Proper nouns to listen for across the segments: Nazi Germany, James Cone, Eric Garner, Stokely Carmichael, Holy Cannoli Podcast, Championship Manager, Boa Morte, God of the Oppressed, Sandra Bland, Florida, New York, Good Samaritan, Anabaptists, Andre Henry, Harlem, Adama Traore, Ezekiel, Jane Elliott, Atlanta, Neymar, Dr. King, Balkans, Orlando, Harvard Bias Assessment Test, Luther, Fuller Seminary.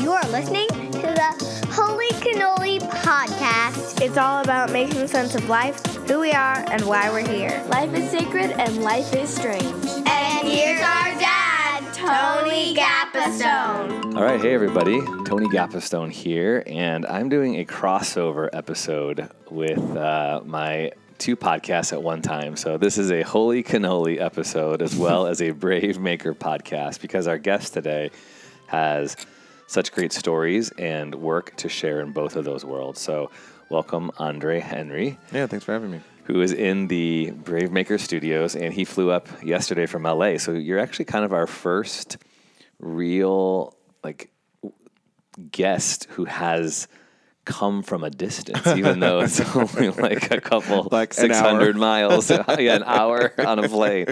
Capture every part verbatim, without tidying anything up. You are listening to the Holy Cannoli Podcast. It's all about making sense of life, who we are, and why we're here. Life is sacred and life is strange. And here's our dad, Tony Gappastone. All right, hey everybody, Tony Gappastone here, and I'm doing a crossover episode with uh, my two podcasts at one time. So this is a Holy Cannoli episode as well as a Brave Maker podcast, because our guest today has such great stories and work to share in both of those worlds. So welcome, Andre Henry. Yeah, thanks for having me. Who is in the Brave Maker studios, and he flew up yesterday from L A. So you're actually kind of our first real like guest who has come from a distance, even though it's only like a couple, like six hundred miles, yeah, an hour on a plane.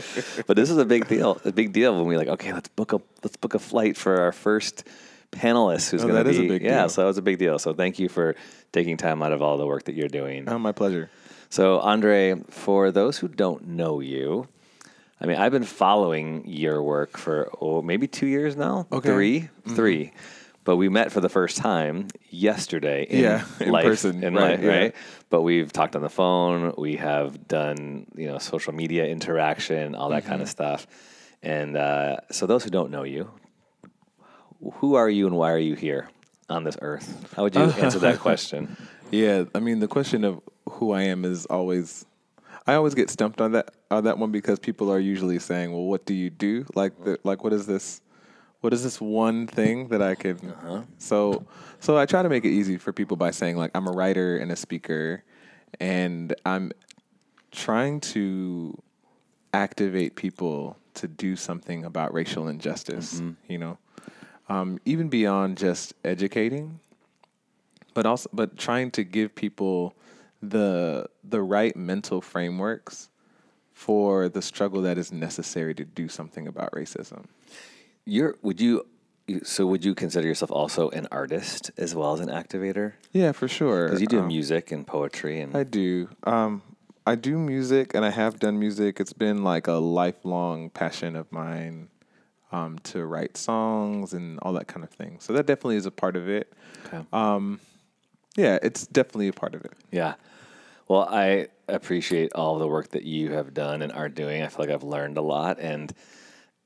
But this is a big deal. A big deal when we like, okay, let's book a let's book a flight for our first panelist who's oh, going to be. That is a big yeah, deal. So that was a big deal. So thank you for taking time out of all the work that you're doing. Oh, my pleasure. So Andre, for those who don't know you, I mean, I've been following your work for oh, maybe two years now. Okay, three, mm-hmm. three. But we met for the first time yesterday in yeah, in life, person, in right, life, yeah. right? But we've talked on the phone. We have done, you know, social media interaction, all that mm-hmm. kind of stuff. And uh, so, those who don't know you, who are you, and why are you here on this earth? How would you answer that question? Yeah, I mean, the question of who I am is always. I always get stumped on that on that one because people are usually saying, "Well, what do you do? Like, the, like, what is this?" What is this one thing that I can? Uh-huh. So, so I try to make it easy for people by saying like I'm a writer and a speaker, and I'm trying to activate people to do something about racial injustice. Mm-hmm. You know, um, even beyond just educating, but also but trying to give people the the right mental frameworks for the struggle that is necessary to do something about racism. You're, would you, so would you consider yourself also an artist as well as an activator? Yeah, for sure. Because you do um, music and poetry. And I do. Um, I do music, and I have done music. It's been like a lifelong passion of mine um, to write songs and all that kind of thing. So that definitely is a part of it. Okay. Um, yeah, it's definitely a part of it. Yeah. Well, I appreciate all the work that you have done and are doing. I feel like I've learned a lot, and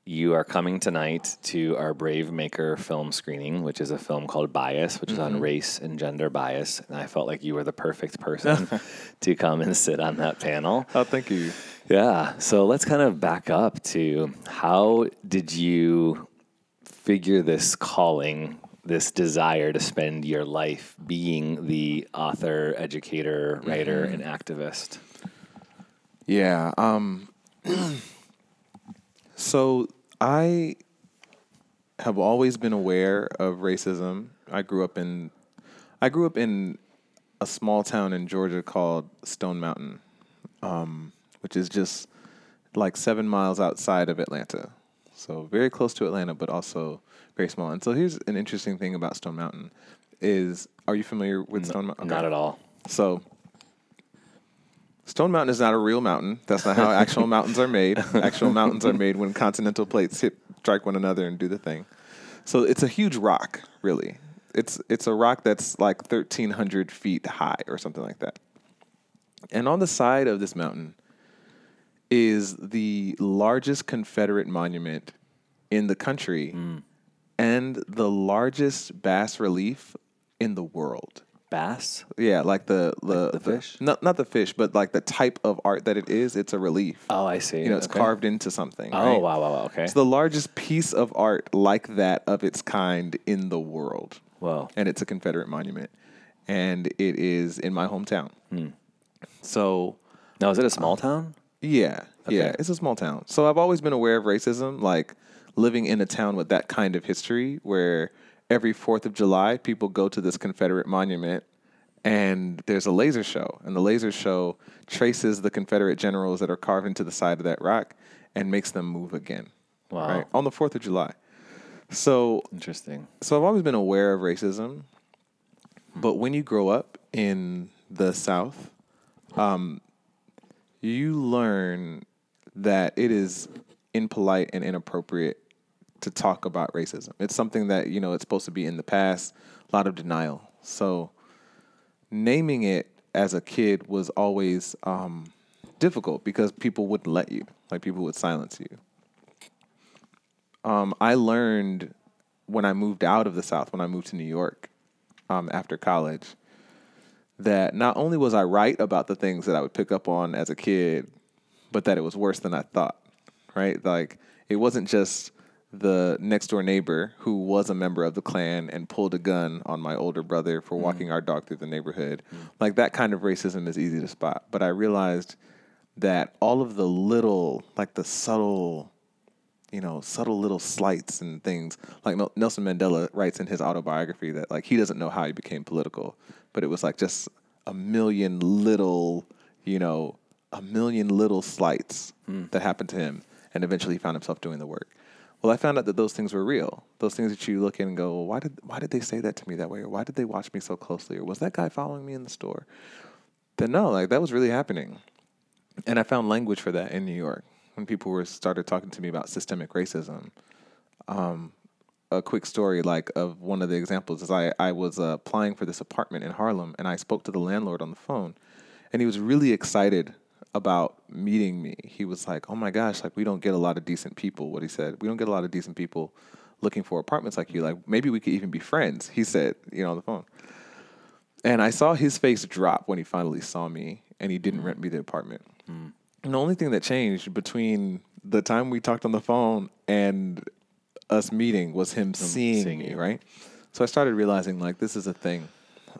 you are coming tonight to our Brave Maker film screening, which is a film called Bias, which mm-hmm. is on race and gender bias. And I felt like you were the perfect person to come and sit on that panel. Oh, thank you. Yeah. So let's kind of back up to how did you figure this calling, this desire to spend your life being the author, educator, writer, mm-hmm. and activist? Yeah. Um, so I have always been aware of racism. I grew up in, I grew up in a small town in Georgia called Stone Mountain, um, which is just like seven miles outside of Atlanta. So very close to Atlanta, but also very small. And so here's an interesting thing about Stone Mountain is, are you familiar with no, Stone Mountain? Okay. Not at all. So Stone Mountain is not a real mountain. That's not how actual mountains are made. Actual mountains are made when continental plates hit, strike one another and do the thing. So it's a huge rock, really. It's it's a rock that's like thirteen hundred feet high or something like that. And on the side of this mountain is the largest Confederate monument in the country mm. and the largest bas relief in the world. Bass? Yeah, like the... The, like the fish? The, not, not the fish, but like the type of art that it is, it's a relief. Oh, I see. You know, it's okay. Carved into something. Oh, right? wow, wow, wow, okay. It's the largest piece of art like that of its kind in the world. Wow. And it's a Confederate monument. And it is in my hometown. Hmm. So... Now, is it a small um, town? Yeah, okay. yeah, it's a small town. So I've always been aware of racism, like living in a town with that kind of history where... Every fourth of July, people go to this Confederate monument, and there's a laser show. And the laser show traces the Confederate generals that are carved into the side of that rock and makes them move again. Wow. Right? On the fourth of July. So interesting. So I've always been aware of racism. But when you grow up in the South, um, you learn that it is impolite and inappropriate to talk about racism. It's something that, you know, it's supposed to be in the past, a lot of denial. So naming it as a kid was always um, difficult because people wouldn't let you. Like, people would silence you. Um, I learned when I moved out of the South, when I moved to New York um, after college, that not only was I right about the things that I would pick up on as a kid, but that it was worse than I thought, right? Like, it wasn't just the next-door neighbor who was a member of the Klan and pulled a gun on my older brother for mm-hmm. walking our dog through the neighborhood. Mm-hmm. Like, that kind of racism is easy to spot. But I realized that all of the little, like the subtle, you know, subtle little slights and things, like Nelson Mandela writes in his autobiography that, like, he doesn't know how he became political, but it was like just a million little, you know, a million little slights mm. that happened to him. And eventually he found himself doing the work. Well, I found out that those things were real. Those things that you look in and go, well, why did why did they say that to me that way? Or why did they watch me so closely? Or was that guy following me in the store? Then no, like, that was really happening. And I found language for that in New York. When people were started talking to me about systemic racism, um, a quick story like of one of the examples is I, I was uh, applying for this apartment in Harlem, and I spoke to the landlord on the phone, and he was really excited about meeting me. He was like, oh my gosh, like, we don't get a lot of decent people, what he said. We don't get a lot of decent people looking for apartments like you. Like, maybe we could even be friends, he said, you know, on the phone. And I saw his face drop when he finally saw me, and he didn't mm. rent me the apartment. Mm. And the only thing that changed between the time we talked on the phone and us meeting was him, him seeing, seeing me, you. Right? So I started realizing, like, this is a thing.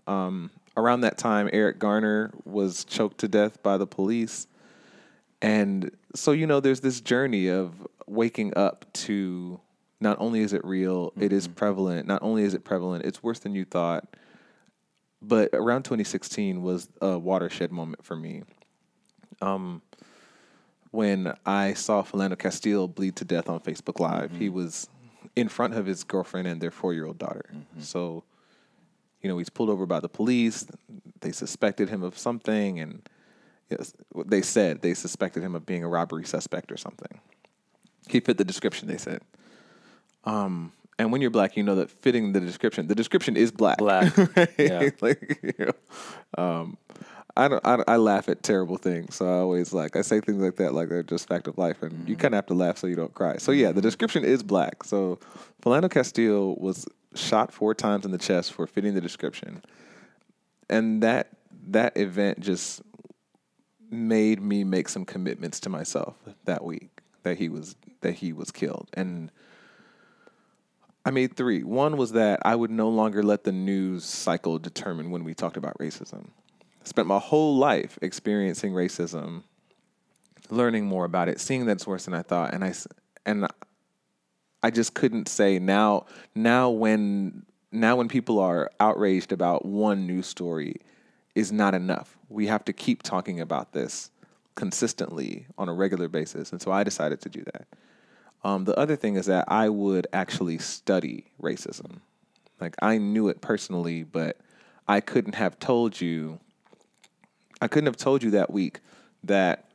Um, around that time, Eric Garner was choked to death by the police. And so, you know, there's this journey of waking up to not only is it real, mm-hmm. it is prevalent. Not only is it prevalent, it's worse than you thought. But around twenty sixteen was a watershed moment for me. Um... When I saw Philando Castile bleed to death on Facebook Live, mm-hmm. he was in front of his girlfriend and their four-year-old daughter. Mm-hmm. So, you know, he's pulled over by the police. They suspected him of something, and yes, they said they suspected him of being a robbery suspect or something. He fit the description, they said. Um, and when you're black, you know that fitting the description, the description is black. Black, right? Yeah. Like, you know, um, I don't. I, I laugh at terrible things, so I always like I say things like that, like they're just fact of life, and mm-hmm. you kind of have to laugh so you don't cry. So yeah, the description is black. So Philando Castile was shot four times in the chest for fitting the description, and that that event just made me make some commitments to myself that week that he was that he was killed, and I made three. One was that I would no longer let the news cycle determine when we talked about racism. Spent my whole life experiencing racism, learning more about it, seeing that it's worse than I thought. And I, and I just couldn't say now, now when, now when people are outraged about one news story is not enough. We have to keep talking about this consistently on a regular basis. And so I decided to do that. Um, the other thing is that I would actually study racism. Like, I knew it personally, but I couldn't have told you I couldn't have told you that week that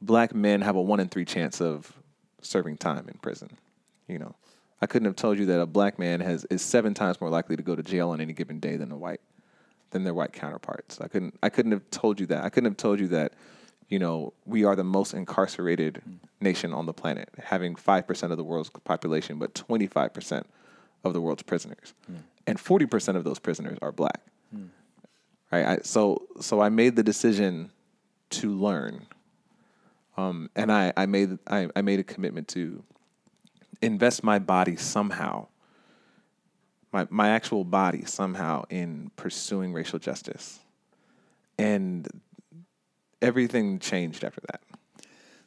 black men have a one in three chance of serving time in prison. You know, I couldn't have told you that a black man has is seven times more likely to go to jail on any given day than a white than their white counterparts. I couldn't I couldn't have told you that. I couldn't have told you that, you know, we are the most incarcerated mm-hmm. nation on the planet, having five percent of the world's population, but twenty-five percent of the world's prisoners. Mm-hmm. And forty percent of those prisoners are black. Mm-hmm. Right, I, so so I made the decision to learn, um, and I, I made I, I made a commitment to invest my body somehow, my my actual body somehow in pursuing racial justice, and everything changed after that.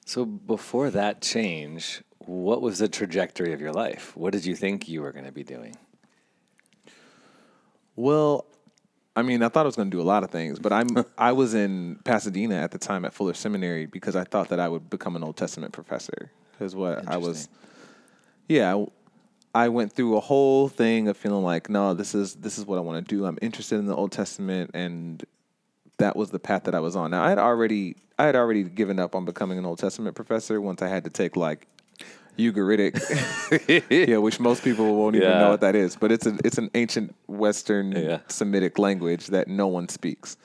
So before that change, what was the trajectory of your life? What did you think you were going to be doing? Well, I mean, I thought I was going to do a lot of things, but I'm I was in Pasadena at the time at Fuller Seminary because I thought that I would become an Old Testament professor. Is what I was. Yeah, I, I went through a whole thing of feeling like, no, this is this is what I want to do. I'm interested in the Old Testament, and that was the path that I was on. Now, I had already I had already given up on becoming an Old Testament professor once I had to take like Ugaritic, yeah, which most people won't even yeah. know what that is. But it's an it's an ancient Western yeah. Semitic language that no one speaks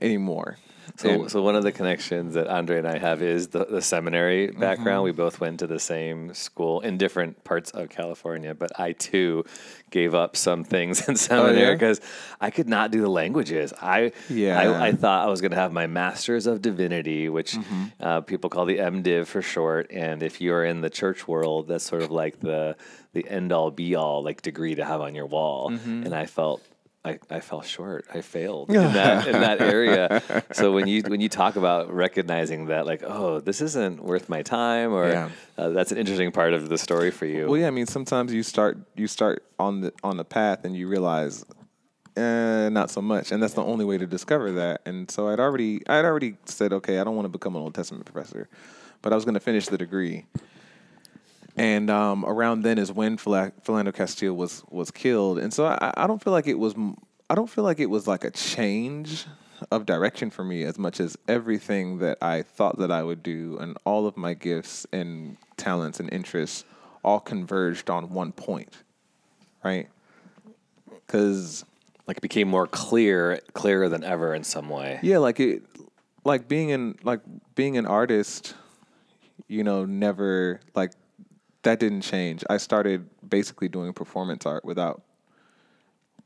anymore. So, and, so one of the connections that Andre and I have is the, the seminary background. Mm-hmm. We both went to the same school in different parts of California, but I too gave up some things in seminary because oh, yeah? I could not do the languages. I yeah. I, I thought I was going to have my Master's of Divinity, which mm-hmm. uh, people call the MDiv for short. And if you're in the church world, that's sort of like the the end all be all like degree to have on your wall. Mm-hmm. And I felt. I, I fell short. I failed in that in that area. So when you when you talk about recognizing that, like, oh, this isn't worth my time, or yeah. uh, that's an interesting part of the story for you. Well, yeah, I mean, sometimes you start you start on the on the path and you realize, eh, not so much, and that's the only way to discover that. And so I'd already I'd already said, okay, I don't want to become an Old Testament professor, but I was going to finish the degree. And um, around then is when Philando Castile was, was killed, and so I, I don't feel like it was I don't feel like it was like a change of direction for me as much as everything that I thought that I would do and all of my gifts and talents and interests all converged on one point, right? Because like it became more clear, clearer than ever in some way. Yeah, like it, like being an like being an artist, you know, never like. That didn't change. I started basically doing performance art without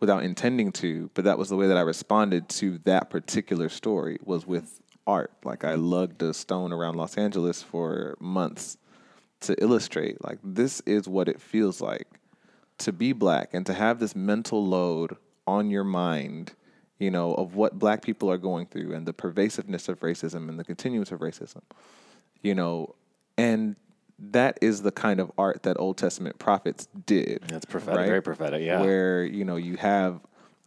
without intending to, but that was the way that I responded to that particular story was with art. Like I lugged a stone around Los Angeles for months to illustrate. Like this is what it feels like to be black and to have this mental load on your mind, you know, of what black people are going through and the pervasiveness of racism and the continuance of racism, you know, and that is the kind of art that Old Testament prophets did. That's prophetic, right? Very prophetic, yeah. Where, you know, you have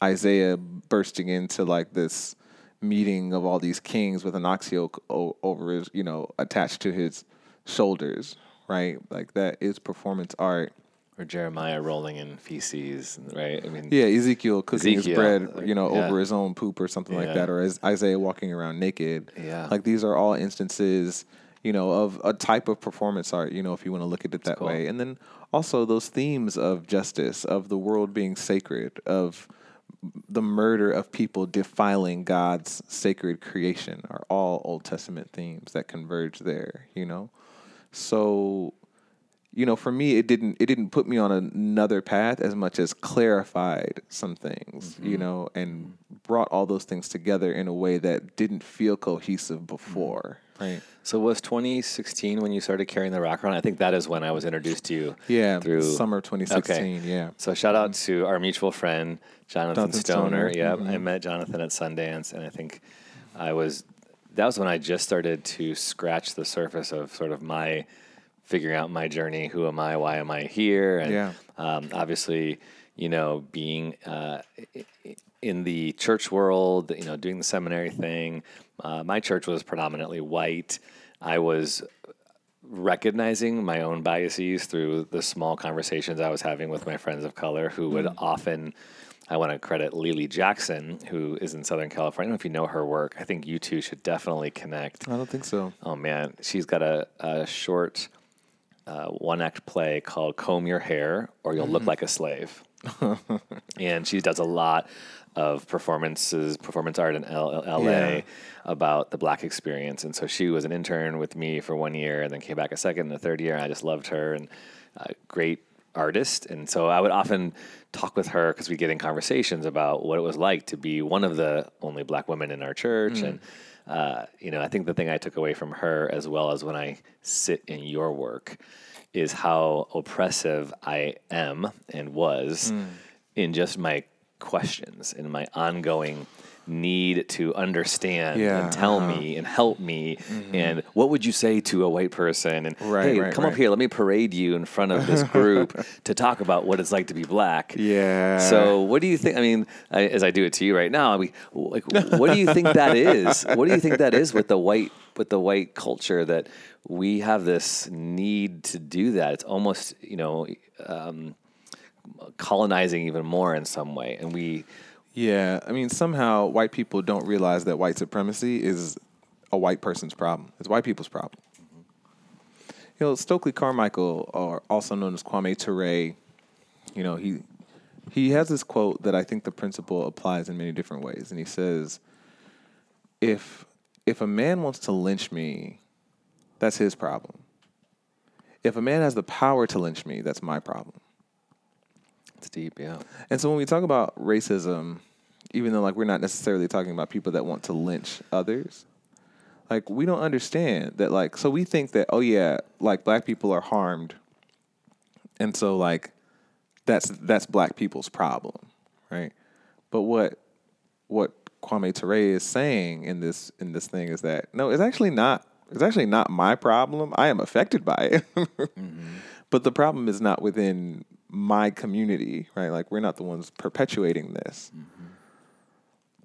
Isaiah bursting into like this meeting of all these kings with an ox yoke over his, you know, attached to his shoulders, right? Like that is performance art. Or Jeremiah rolling in feces, right? I mean, yeah, Ezekiel cooking Ezekiel, his bread, you know, yeah. over his own poop or something yeah. like that, or Isaiah walking around naked. Yeah, like these are all instances. You know, of a type of performance art, you know, if you want to look at it that cool. way. And then also those themes of justice, of the world being sacred, of the murder of people defiling God's sacred creation are all Old Testament themes that converge there, you know. So, you know, for me, it didn't it didn't put me on another path as much as clarified some things, mm-hmm. you know, and brought all those things together in a way that didn't feel cohesive before. Mm-hmm. Right. So was twenty sixteen when you started carrying the rock around? I think that is when I was introduced to you. Yeah, through summer twenty sixteen, okay. yeah. So shout out to our mutual friend, Jonathan, Jonathan Stoner. Stoner. Yeah, mm-hmm. I met Jonathan at Sundance, and I think I was, that was when I just started to scratch the surface of sort of my, figuring out my journey, who am I, why am I here? And yeah. um, obviously, you know, being uh, in the church world, you know, doing the seminary thing, Uh, my church was predominantly white. I was recognizing my own biases through the small conversations I was having with my friends of color who would mm-hmm. often, I want to credit Lily Jackson, who is in Southern California. I don't know if you know her work. I think you two should definitely connect. I don't think so. Oh, man. She's got a, a short uh, one-act play called Comb Your Hair or You'll mm-hmm. Look Like a Slave. And she does a lot of performances, performance art in L A yeah. about the black experience. And so she was an intern with me for one year and then came back a second and a third year. And I just loved her and a great artist. And so I would often talk with her because we get in conversations about what it was like to be one of the only black women in our church. Mm. And, uh, you know, I think the thing I took away from her as well as when I sit in your work is how oppressive I am and was mm. in just my questions and my ongoing need to understand yeah, and tell uh-huh. me and help me mm-hmm. and what would you say to a white person and right, hey right, come right. up here, let me parade you in front of this group to talk about what it's like to be black. Yeah. So what do you think? I mean, I, as I do it to you right now, I mean, like, what do you think that is? What do you think that is with the white with the white culture that we have this need to do that? It's almost, you know, um, colonizing even more in some way, and we. Yeah, I mean, somehow white people don't realize that white supremacy is a white person's problem. It's white people's problem. You know, Stokely Carmichael, or also known as Kwame Ture, you know, he he has this quote that I think the principle applies in many different ways. And he says, if if a man wants to lynch me, that's his problem. If a man has the power to lynch me, that's my problem. It's deep, yeah. And so when we talk about racism, even though like we're not necessarily talking about people that want to lynch others, like we don't understand that, like, so we think that, oh yeah, like black people are harmed, and so like that's that's black people's problem, right? But what what Kwame Ture is saying in this in this thing is that no, it's actually not it's actually not my problem. I am affected by it. Mm-hmm. But the problem is not within my community, right? Like we're not the ones perpetuating this. Mm-hmm.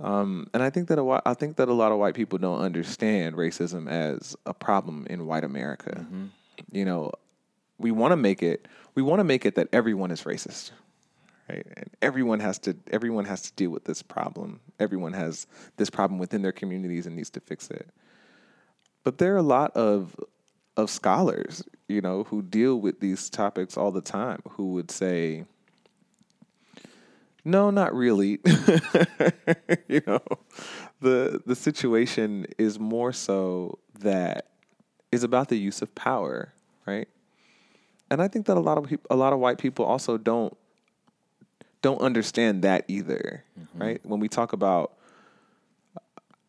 Um, and I think that a, I think that a lot of white people don't understand racism as a problem in white America. Mm-hmm. You know, we want to make it we want to make it that everyone is racist, right? And everyone has to everyone has to deal with this problem. Everyone has this problem within their communities and needs to fix it. But there are a lot of of scholars, you know, who deal with these topics all the time, who would say, no, not really. You know, the the situation is more so that is about the use of power, right? And I think that a lot of a lot of white people also don't don't understand that either, mm-hmm. right? When we talk about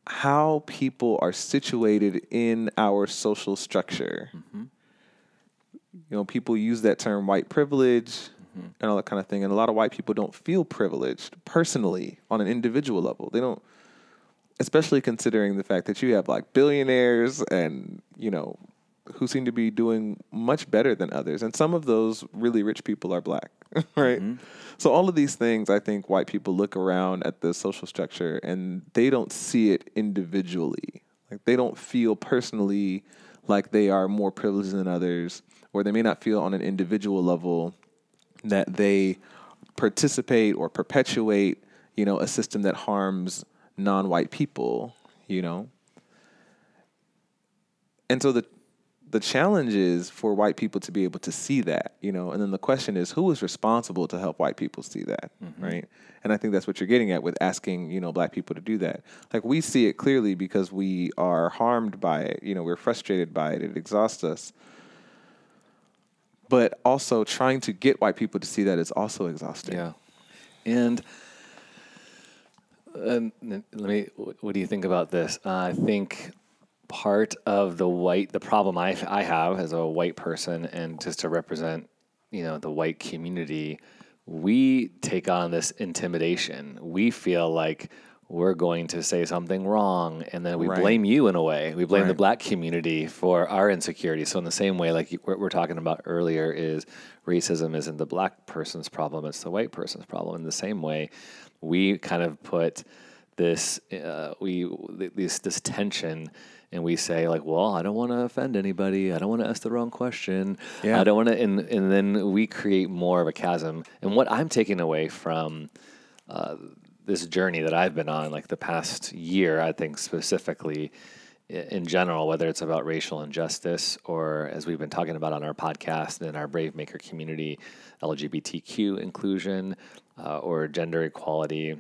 how people are situated in our social structure, mm-hmm. you know, people use that term white privilege. And all that kind of thing. And a lot of white people don't feel privileged personally on an individual level. They don't, especially considering the fact that you have like billionaires and, you know, who seem to be doing much better than others. And some of those really rich people are black, right? Mm-hmm. So all of these things, I think white people look around at the social structure and they don't see it individually. Like they don't feel personally like they are more privileged than others, or they may not feel on an individual level that they participate or perpetuate, you know, a system that harms non-white people, you know. And so the the challenge is for white people to be able to see that, you know. And then the question is, who is responsible to help white people see that, mm-hmm. right? And I think that's what you're getting at with asking, you know, black people to do that. Like we see it clearly because we are harmed by it. You know, we're frustrated by it. It exhausts us. But also trying to get white people to see that is also exhausting. Yeah. And, and let me, what do you think about this? Uh, I think part of the white, the problem I, I have as a white person, and just to represent, you know, the white community, we take on this intimidation. We feel like we're going to say something wrong, and then we right. blame you in a way. We blame right. the black community for our insecurity. So in the same way, like what we're talking about earlier is racism isn't the black person's problem, it's the white person's problem. In the same way, we kind of put this, uh, we this, this tension, and we say like, well, I don't want to offend anybody. I don't want to ask the wrong question. Yeah. I don't want to, and, and then we create more of a chasm. And what I'm taking away from uh this journey that I've been on, like the past year, I think specifically in general, whether it's about racial injustice or as we've been talking about on our podcast and in our Brave Maker community, L G B T Q inclusion uh, or gender equality,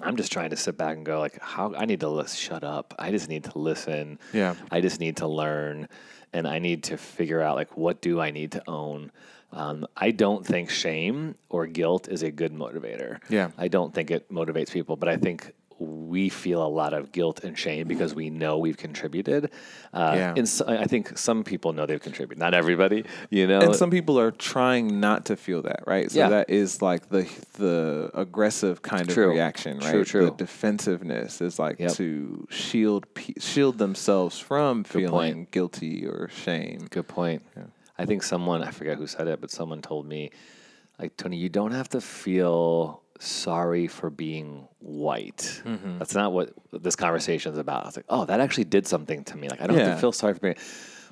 I'm just trying to sit back and go like, how I need to l- shut up. I just need to listen. Yeah. I just need to learn, and I need to figure out like, what do I need to own? Um, I don't think shame or guilt is a good motivator. Yeah. I don't think it motivates people, but I think we feel a lot of guilt and shame because we know we've contributed. Uh, yeah. And so I think some people know they've contributed, not everybody, you know. And some people are trying not to feel that, right? So yeah. that is like the the aggressive kind true. Of reaction, right? True, true. The defensiveness is like yep. to shield shield themselves from good feeling point. Guilty or shame. Good point. Yeah. I think someone, I forget who said it, but someone told me, like, Tony, you don't have to feel sorry for being white. Mm-hmm. That's not what this conversation is about. I was like, oh, that actually did something to me. Like, I don't yeah. have to feel sorry for being,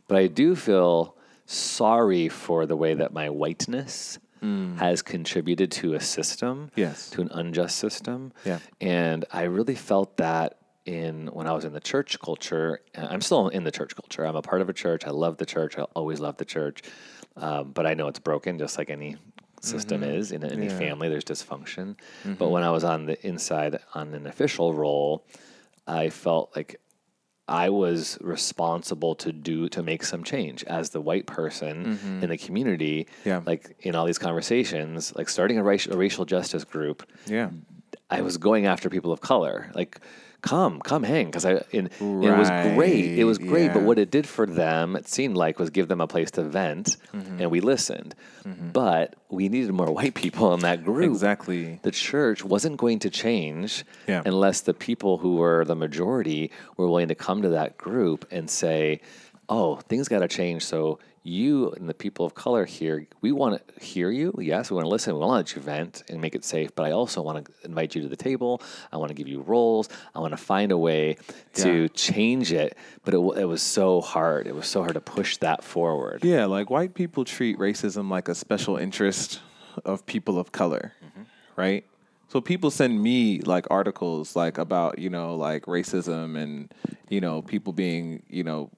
but I do feel sorry for the way that my whiteness mm. has contributed to a system, yes. to an unjust system. Yeah. And I really felt that in when I was in the church culture. I'm still in the church culture. I'm a part of a church. I love the church. I always love the church. Um, but I know it's broken, just like any system mm-hmm. is. In any yeah. family, there's dysfunction. Mm-hmm. But when I was on the inside on an official role, I felt like I was responsible to do, to make some change as the white person mm-hmm. in the community, yeah. like in all these conversations, like starting a racial, a racial justice group. Yeah. I was going after people of color, like, come, come hang. Cause I, in, right. it was great. It was great. Yeah. But what it did for them, it seemed like, was give them a place to vent mm-hmm. and we listened, mm-hmm. but we needed more white people in that group. Exactly. The church wasn't going to change yeah. unless the people who were the majority were willing to come to that group and say, oh, things got to change. So you and the people of color here, we want to hear you. Yes, we want to listen. We want to let you vent and make it safe. But I also want to invite you to the table. I want to give you roles. I want to find a way to yeah. change it. But it, it was so hard. It was so hard to push that forward. Yeah, like white people treat racism like a special interest of people of color, mm-hmm. right? So people send me like articles like about, you know, like racism and, you know, people being, you know,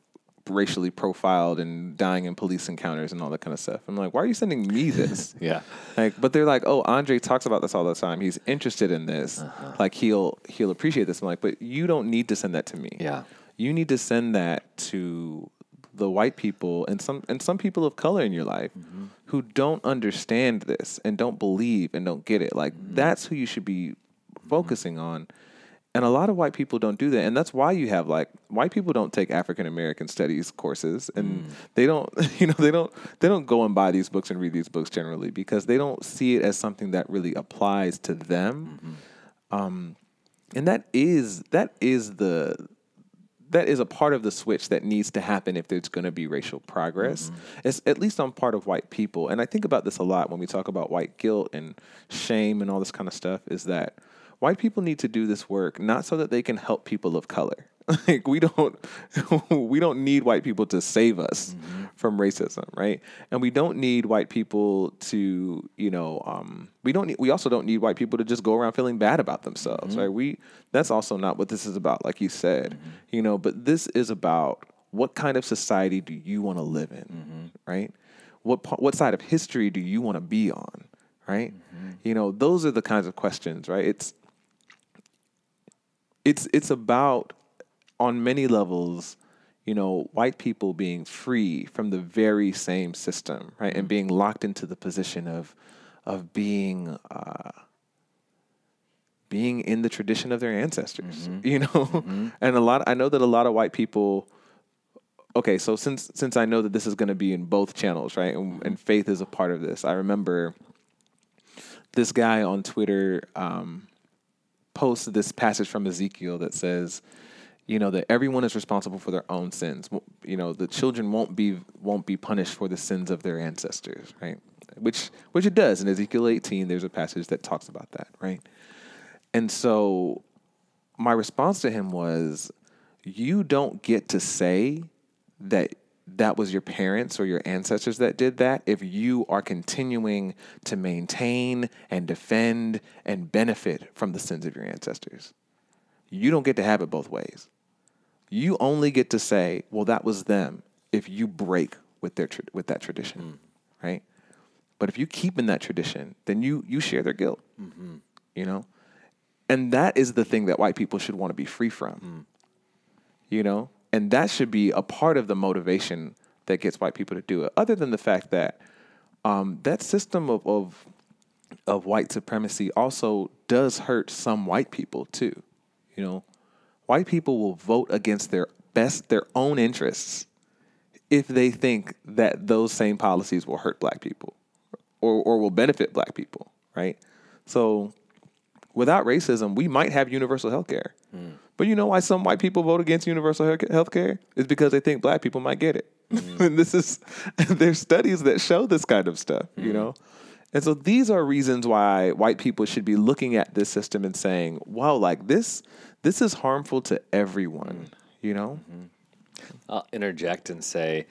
racially profiled and dying in police encounters and all that kind of stuff. I'm like, why are you sending me this? yeah. Like, but they're like, oh, Andre talks about this all the time. He's interested in this. Uh-huh. Like he'll, he'll appreciate this. I'm like, but you don't need to send that to me. Yeah. You need to send that to the white people and some, and some people of color in your life mm-hmm. who don't understand this and don't believe and don't get it. Like mm-hmm. that's who you should be focusing mm-hmm. on. And a lot of white people don't do that. And that's why you have like white people don't take African-American studies courses and mm. they don't, you know, they don't, they don't go and buy these books and read these books generally because they don't see it as something that really applies to them. Mm-hmm. Um, and that is, that is the, that is a part of the switch that needs to happen if there's going to be racial progress. Mm-hmm. It's at least on part of white people. And I think about this a lot when we talk about white guilt and shame and all this kind of stuff is that white people need to do this work, not so that they can help people of color. Like we don't, we don't need white people to save us mm-hmm. from racism, right? And we don't need white people to, you know, um, we don't. Need, we also don't need white people to just go around feeling bad about themselves, mm-hmm. right? We that's also not what this is about, like you said, mm-hmm. you know. But this is about what kind of society do you want to live in, mm-hmm. right? What what side of history do you want to be on, right? Mm-hmm. You know, those are the kinds of questions, right? It's It's it's about, on many levels, you know, white people being free from the very same system, right? Mm-hmm. And being locked into the position of of being uh, being in the tradition of their ancestors, mm-hmm. you know? Mm-hmm. And a lot I know that a lot of white people, okay, so since since I know that this is going to be in both channels, right? And, and faith is a part of this. I remember this guy on Twitter um posts this passage from Ezekiel that says, you know, that everyone is responsible for their own sins. You know, the children won't be won't be punished for the sins of their ancestors, right? Which which it does. In Ezekiel eighteen, there's a passage that talks about that, right? And so my response to him was, you don't get to say that that was your parents or your ancestors that did that if you are continuing to maintain and defend and benefit from the sins of your ancestors. You don't get to have it both ways. You only get to say, well, that was them if you break with their tra- with that tradition, mm-hmm. right? But if you keep in that tradition, then you you share their guilt, mm-hmm. you know? And that is the thing that white people should want to be free from, mm-hmm. you know? And that should be a part of the motivation that gets white people to do it. Other than the fact that um, that system of, of of white supremacy also does hurt some white people too. You know, white people will vote against their best, their own interests, if they think that those same policies will hurt black people, or or will benefit black people, right? So, without racism, we might have universal health care. Mm. But you know why some white people vote against universal health care? It's because they think black people might get it. Mm. And this is, there's studies that show this kind of stuff, mm. you know? And so these are reasons why white people should be looking at this system and saying, wow, like this, this is harmful to everyone, mm. you know? Mm-hmm. I'll interject and say,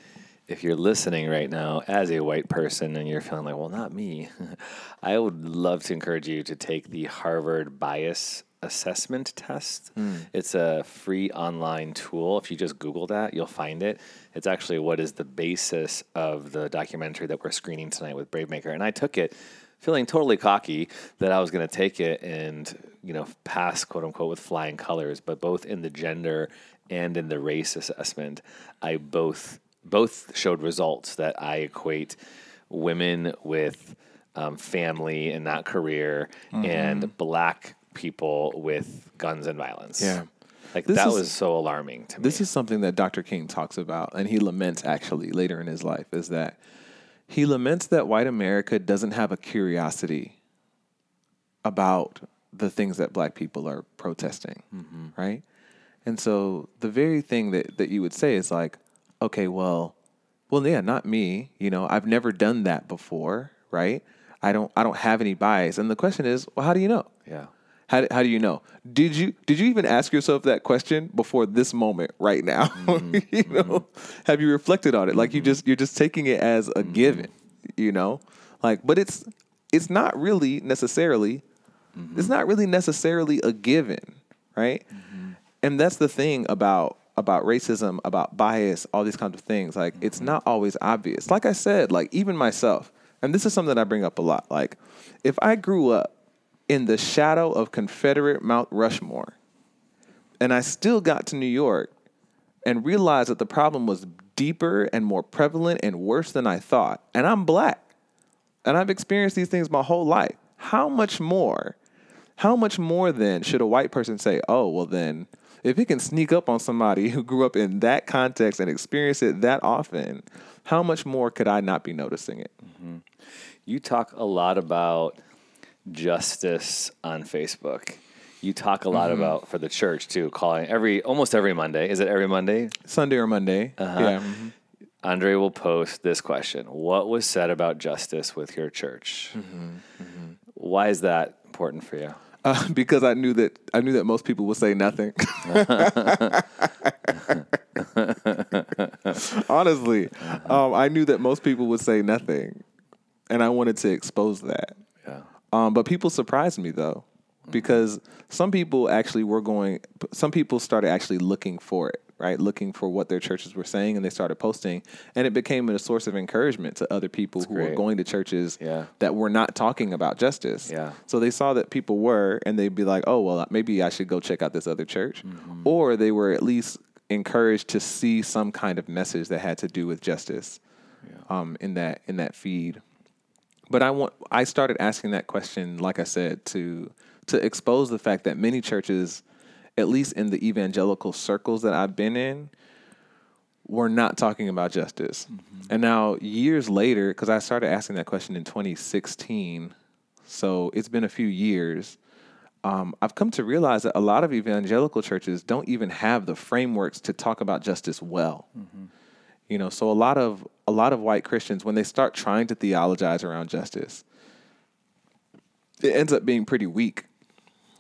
if you're listening right now as a white person and you're feeling like, well, not me, I would love to encourage you to take the Harvard Bias Assessment Test. Mm. It's a free online tool. If you just Google that, you'll find it. It's actually what is the basis of the documentary that we're screening tonight with Bravemaker. And I took it feeling totally cocky that I was going to take it and, you know, pass, quote unquote, with flying colors. But both in the gender and in the race assessment, I both both showed results that I equate women with um, family and not career, mm-hmm. and black people with guns and violence. Yeah. Like this that is, was so alarming to me. This is something that Doctor King talks about, and he laments actually later in his life, is that he laments that white America doesn't have a curiosity about the things that black people are protesting, mm-hmm. right? And so the very thing that, that you would say is like, okay, well, well, yeah, not me. You know, I've never done that before, right? I don't I don't have any bias. And the question is, well, how do you know? Yeah. How do, how do you know? Did you did you even ask yourself that question before this moment right now? Mm-hmm. you mm-hmm. know, have you reflected on it? Like mm-hmm. you just you're just taking it as a mm-hmm. given, you know? Like, but it's it's not really necessarily mm-hmm. it's not really necessarily a given, right? Mm-hmm. And that's the thing about about racism, about bias, all these kinds of things. Like mm-hmm. it's not always obvious. Like I said, like even myself, and this is something that I bring up a lot. Like if I grew up in the shadow of Confederate Mount Rushmore, and I still got to New York and realized that the problem was deeper and more prevalent and worse than I thought, and I'm black, and I've experienced these things my whole life, how much more, how much more then should a white person say, oh, well then, if it can sneak up on somebody who grew up in that context and experienced it that often, how much more could I not be noticing it? Mm-hmm. You talk a lot about justice on Facebook. You talk a lot mm-hmm. about, for the church too, calling every almost every Monday. Is it every Monday? Sunday or Monday. Uh-huh. Yeah. Mm-hmm. Andre will post this question. What was said about justice with your church? Mm-hmm. Mm-hmm. Why is that important for you? Uh, because I knew that I knew that most people would say nothing. Honestly, uh-huh. um, I knew that most people would say nothing, and I wanted to expose that. Yeah. Um, but people surprised me, though, because some people actually were going, some people started actually looking for it, right? Looking for what their churches were saying, and they started posting. And it became a source of encouragement to other people That's who great. were going to churches yeah. that were not talking about justice. Yeah. So they saw that people were, and they'd be like, oh, well, maybe I should go check out this other church. Mm-hmm. Or they were at least encouraged to see some kind of message that had to do with justice yeah. um, in that in that feed. But I want. I started asking that question, like I said, to to expose the fact that many churches, at least in the evangelical circles that I've been in, were not talking about justice. Mm-hmm. And now, years later, because I started asking that question in twenty sixteen, so it's been a few years, um, I've come to realize that a lot of evangelical churches don't even have the frameworks to talk about justice well. Mm-hmm. You know, so a lot of a lot of white Christians, when they start trying to theologize around justice, it ends up being pretty weak.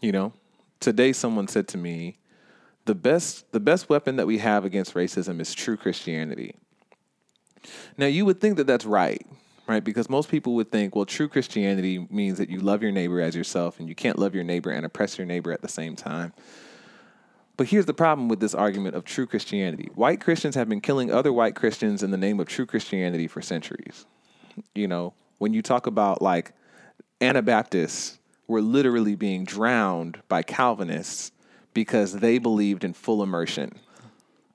You know, today someone said to me, the best the best weapon that we have against racism is true Christianity. Now, you would think that that's right, right? Because most people would think, well, true Christianity means that you love your neighbor as yourself, and you can't love your neighbor and oppress your neighbor at the same time. But here's the problem with this argument of true Christianity. White Christians have been killing other white Christians in the name of true Christianity for centuries. You know, when you talk about like Anabaptists were literally being drowned by Calvinists because they believed in full immersion.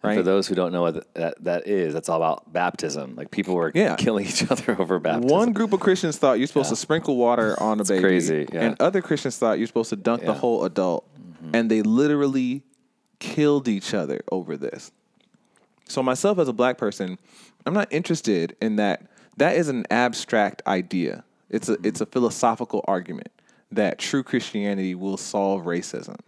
Right? For those who don't know what that, that is, that's all about baptism. Like people were yeah. killing each other over baptism. One group of Christians thought you're supposed yeah. to sprinkle water on a baby. Crazy. Yeah. And other Christians thought you're supposed to dunk yeah. the whole adult. Mm-hmm. And they literally killed each other over this. So myself as a black person, I'm not interested in that. That is an abstract idea. It's a, it's a philosophical argument that true Christianity will solve racism.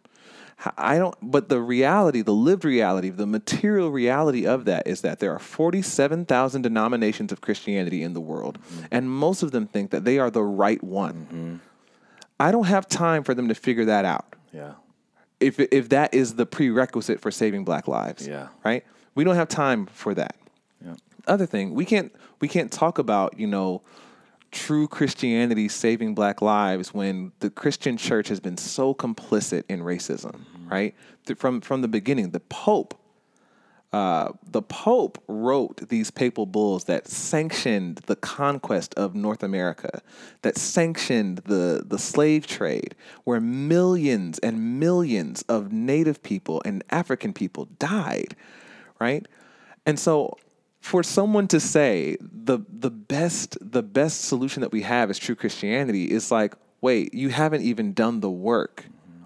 I don't, but the reality, the lived reality, the material reality of that is that there are forty-seven thousand denominations of Christianity in the world. Mm-hmm. And most of them think that they are the right one. Mm-hmm. I don't have time for them to figure that out. Yeah. If if that is the prerequisite for saving black lives, yeah, right? We don't have time for that. Yeah. Other thing, we can't we can't talk about, you know, true Christianity saving black lives when the Christian church has been so complicit in racism, mm-hmm. right? Th- from, from the beginning, the Pope, uh, the Pope wrote these papal bulls that sanctioned the conquest of North America, that sanctioned the, the slave trade, where millions and millions of Native people and African people died, right? And so for someone to say the the best the best solution that we have is true Christianity is like, wait, you haven't even done the work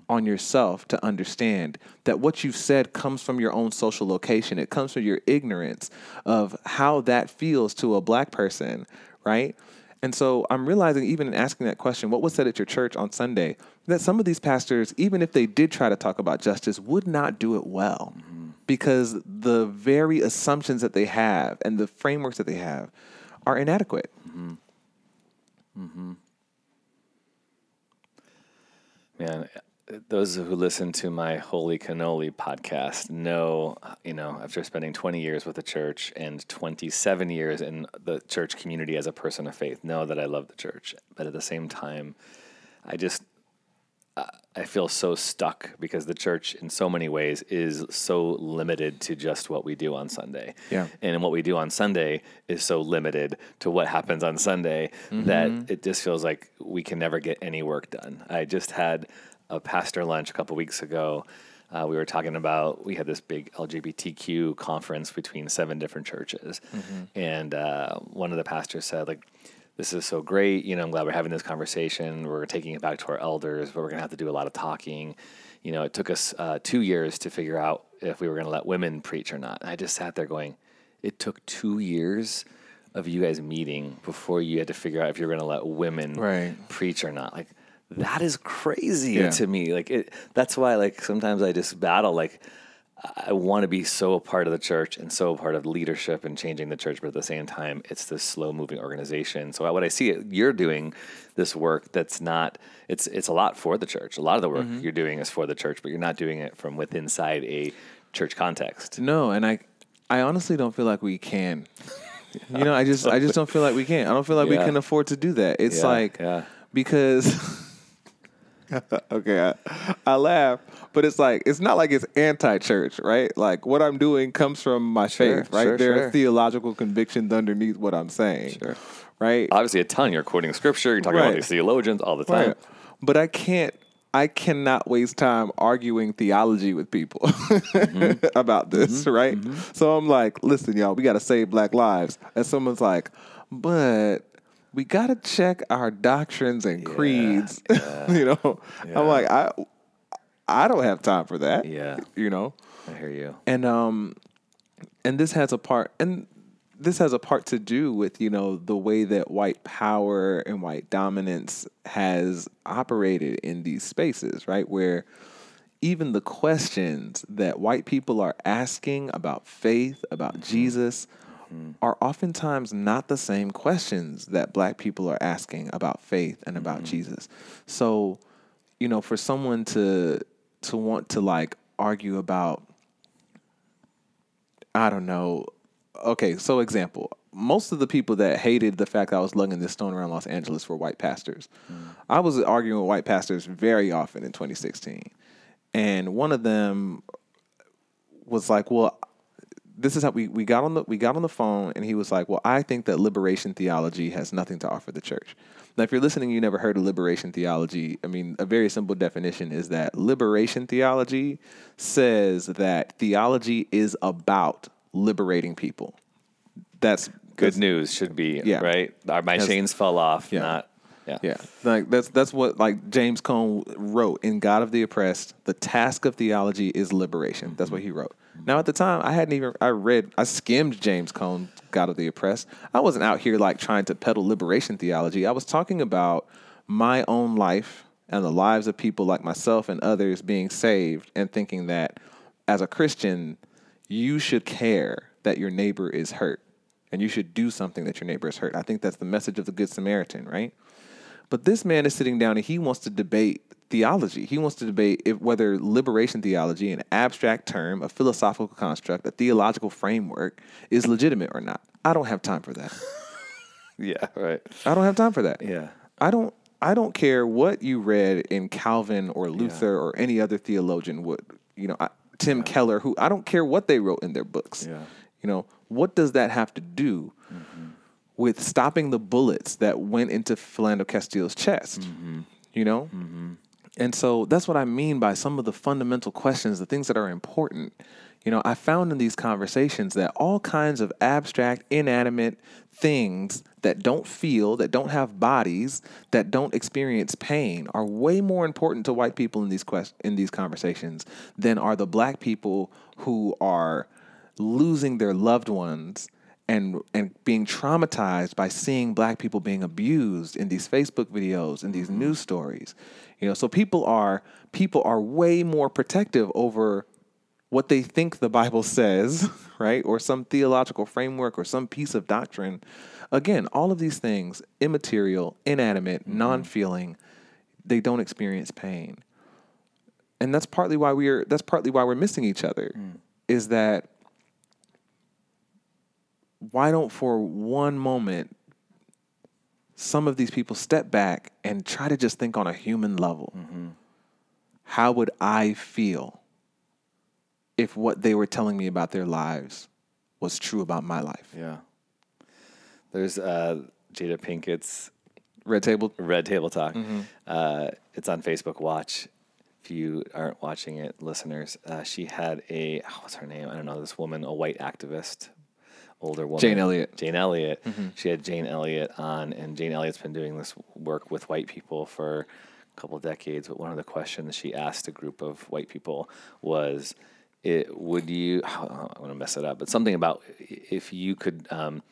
on yourself to understand that what you've said comes from your own social location. It comes from your ignorance of how that feels to a black person, right? And so I'm realizing, even in asking that question, what was said at your church on Sunday, that some of these pastors, even if they did try to talk about justice, would not do it well, mm-hmm. because the very assumptions that they have and the frameworks that they have are inadequate. Mm-hmm. Mm-hmm. Man, those who listen to my Holy Cannoli podcast know, you know, after spending twenty years with the church and twenty-seven years in the church community as a person of faith, know that I love the church. But at the same time, I just, I feel so stuck because the church in so many ways is so limited to just what we do on Sunday. Yeah. And what we do on Sunday is so limited to what happens on Sunday, mm-hmm. that it just feels like we can never get any work done. I just had a pastor lunch a couple weeks ago. Uh, we were talking about, we had this big L G B T Q conference between seven different churches. Mm-hmm. And uh, one of the pastors said, like, this is so great. You know, I'm glad we're having this conversation. We're taking it back to our elders, but we're going to have to do a lot of talking. You know, it took us uh, two years to figure out if we were going to let women preach or not. And I just sat there going, it took two years of you guys meeting before you had to figure out if you're going to let women right. preach or not. Like, that is crazy yeah. to me. Like, it, that's why, like, sometimes I just battle, like, I want to be so a part of the church and so a part of leadership and changing the church, but at the same time, it's this slow-moving organization. So what I see, you're doing this work that's not, it's it's a lot for the church. A lot of the work mm-hmm. you're doing is for the church, but you're not doing it from within inside a church context. No, and I I honestly don't feel like we can. You know, I just I just don't feel like we can. I don't feel like yeah. we can afford to do that. It's yeah, like, yeah. because... okay, I, I laugh, but it's like, it's not like it's anti-church, right? Like, what I'm doing comes from my sure, faith, right? Sure, there sure. are theological convictions underneath what I'm saying, sure. right? Obviously a ton. You're quoting scripture. You're talking right. about these theologians all the time. Right. But I can't, I cannot waste time arguing theology with people mm-hmm. about this, mm-hmm. right? Mm-hmm. So I'm like, listen, y'all, we got to save black lives. And someone's like, but... we got to check our doctrines and yeah, creeds, yeah, you know? Yeah. I'm like, I I don't have time for that, yeah. you know? I hear you. And um, and this has a part, and this has a part to do with, you know, the way that white power and white dominance has operated in these spaces, right? Where even the questions that white people are asking about faith, about mm-hmm. Jesus, are oftentimes not the same questions that black people are asking about faith and about mm-hmm. Jesus. So, you know, for someone to to want to, like, argue about, I don't know. Okay, so example. Most of the people that hated the fact that I was lugging this stone around Los Angeles were white pastors. Mm. I was arguing with white pastors very often in twenty sixteen. And one of them was like, well, This is how we, we got on the we got on the phone, and he was like, well, I think that liberation theology has nothing to offer the church. Now, if you're listening, you never heard of liberation theology. I mean, a very simple definition is that liberation theology says that theology is about liberating people. That's good news should be, yeah. right? My chains fell off, yeah. not Yeah. yeah. Like that's that's what like James Cone wrote in God of the Oppressed. The task of theology is liberation. That's mm-hmm. what he wrote. Now, at the time, I hadn't even I read I skimmed James Cone, God of the Oppressed. I wasn't out here like trying to peddle liberation theology. I was talking about my own life and the lives of people like myself and others being saved, and thinking that as a Christian, you should care that your neighbor is hurt, and you should do something that your neighbor is hurt. I think that's the message of the Good Samaritan, right? But this man is sitting down and he wants to debate theology. He wants to debate if whether liberation theology, an abstract term, a philosophical construct, a theological framework, is legitimate or not. I don't have time for that. Yeah, right. I don't have time for that. Yeah. I don't I don't care what you read in Calvin or Luther yeah. or any other theologian would, you know, I, Tim yeah. Keller, who I don't care what they wrote in their books. Yeah. You know, what does that have to do mm-hmm. with stopping the bullets that went into Philando Castile's chest? Mm-hmm. You know? Mm-hmm. And so that's what I mean by some of the fundamental questions, the things that are important. You know, I found in these conversations that all kinds of abstract, inanimate things that don't feel, that don't have bodies, that don't experience pain are way more important to white people in these quest- in these conversations than are the black people who are losing their loved ones and and being traumatized by seeing black people being abused in these Facebook videos, in these news stories. You know, so people are people are way more protective over what they think the Bible says, right? Or some theological framework or some piece of doctrine. Again, all of these things, immaterial, inanimate, mm-hmm. non-feeling, they don't experience pain. And that's partly why we're that's partly why we're missing each other. Mm. Is that why don't for one moment some of these people step back and try to just think on a human level. Mm-hmm. How would I feel if what they were telling me about their lives was true about my life? Yeah. There's uh, Jada Pinkett's Red Table Red Table Talk. Mm-hmm. Uh, it's on Facebook. Watch. If you aren't watching it, listeners, uh, she had a, oh, what's her name? I don't know, this woman, a white activist, older woman. Jane Elliott. Jane Elliott. Mm-hmm. She had Jane Elliott on, and Jane Elliott's been doing this work with white people for a couple of decades, but one of the questions she asked a group of white people was, it, would you, oh, I'm going to mess it up, but something about if you could, um,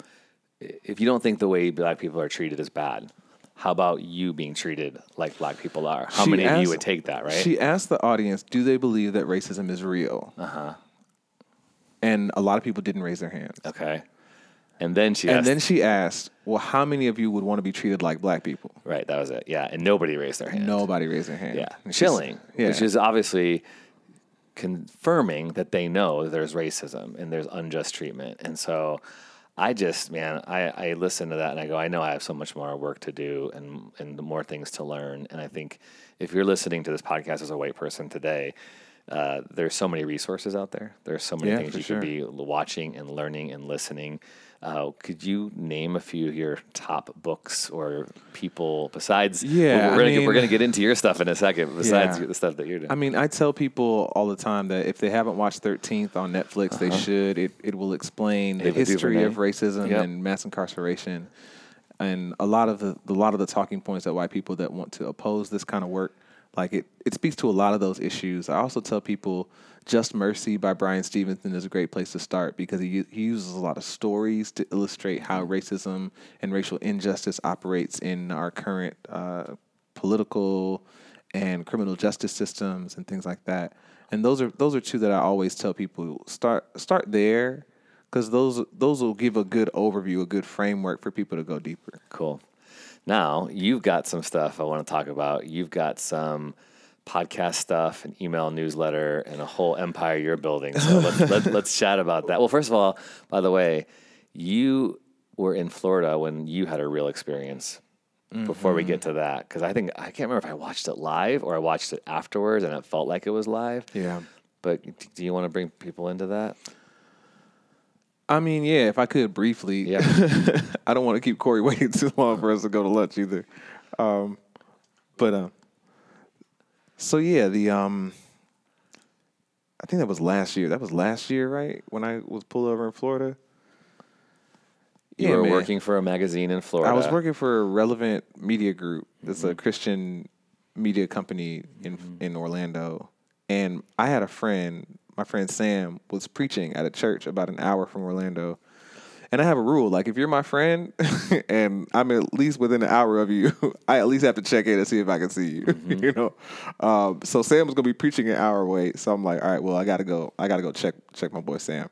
if you don't think the way black people are treated is bad, how about you being treated like black people are? How she many asked, of you would take that, right? She asked the audience, do they believe that racism is real? Uh-huh. And a lot of people didn't raise their hands. Okay. And then she asked, and then she asked, well, how many of you would want to be treated like black people? Right, that was it. Yeah, and nobody raised their hand. Nobody raised their hand. Yeah, chilling, yeah. Which is obviously confirming that they know that there's racism and there's unjust treatment. And so I just, man, I, I listen to that and I go, I know I have so much more work to do and, and more things to learn. And I think if you're listening to this podcast as a white person today, uh, there's so many resources out there. There's so many yeah, things you sure. could be watching and learning and listening. Uh, could you name a few of your top books or people besides? Yeah, we're, we're, gonna, mean, we're gonna get into your stuff in a second. Besides yeah. the stuff that you're doing, I mean, I tell people all the time that if they haven't watched thirteenth on Netflix, uh-huh. they should. It it will explain Ava the history DuVernay. Of racism yep. and mass incarceration, and a lot of the a lot of the talking points that white people that want to oppose this kind of work. Like it, it speaks to a lot of those issues. I also tell people Just Mercy by Bryan Stevenson is a great place to start because he he uses a lot of stories to illustrate how racism and racial injustice operates in our current uh, political and criminal justice systems and things like that. And those are those are two that I always tell people start start there because those those will give a good overview, a good framework for people to go deeper. Cool. Now, you've got some stuff I want to talk about. You've got some podcast stuff, an email newsletter, and a whole empire you're building. So let's, let, let's chat about that. Well, first of all, by the way, you were in Florida when you had a real experience mm-hmm. before we get to that. Because I think, I can't remember if I watched it live or I watched it afterwards and it felt like it was live. Yeah. But do you want to bring people into that? I mean, yeah, if I could briefly. Yeah. I don't want to keep Corey waiting too long for us to go to lunch either. Um, but, um, so yeah, the, um, I think that was last year. That was last year, right? When I was pulled over in Florida. You yeah, were man. working for a magazine in Florida. I was working for a relevant media group. It's mm-hmm. a Christian media company in, mm-hmm. in Orlando. And I had a friend. My friend Sam was preaching at a church about an hour from Orlando. And I have a rule. Like, if you're my friend and I'm at least within an hour of you, I at least have to check in and see if I can see you, mm-hmm. you know? Um, so Sam was going to be preaching an hour away. So I'm like, all right, well, I got to go. I got to go check check my boy Sam.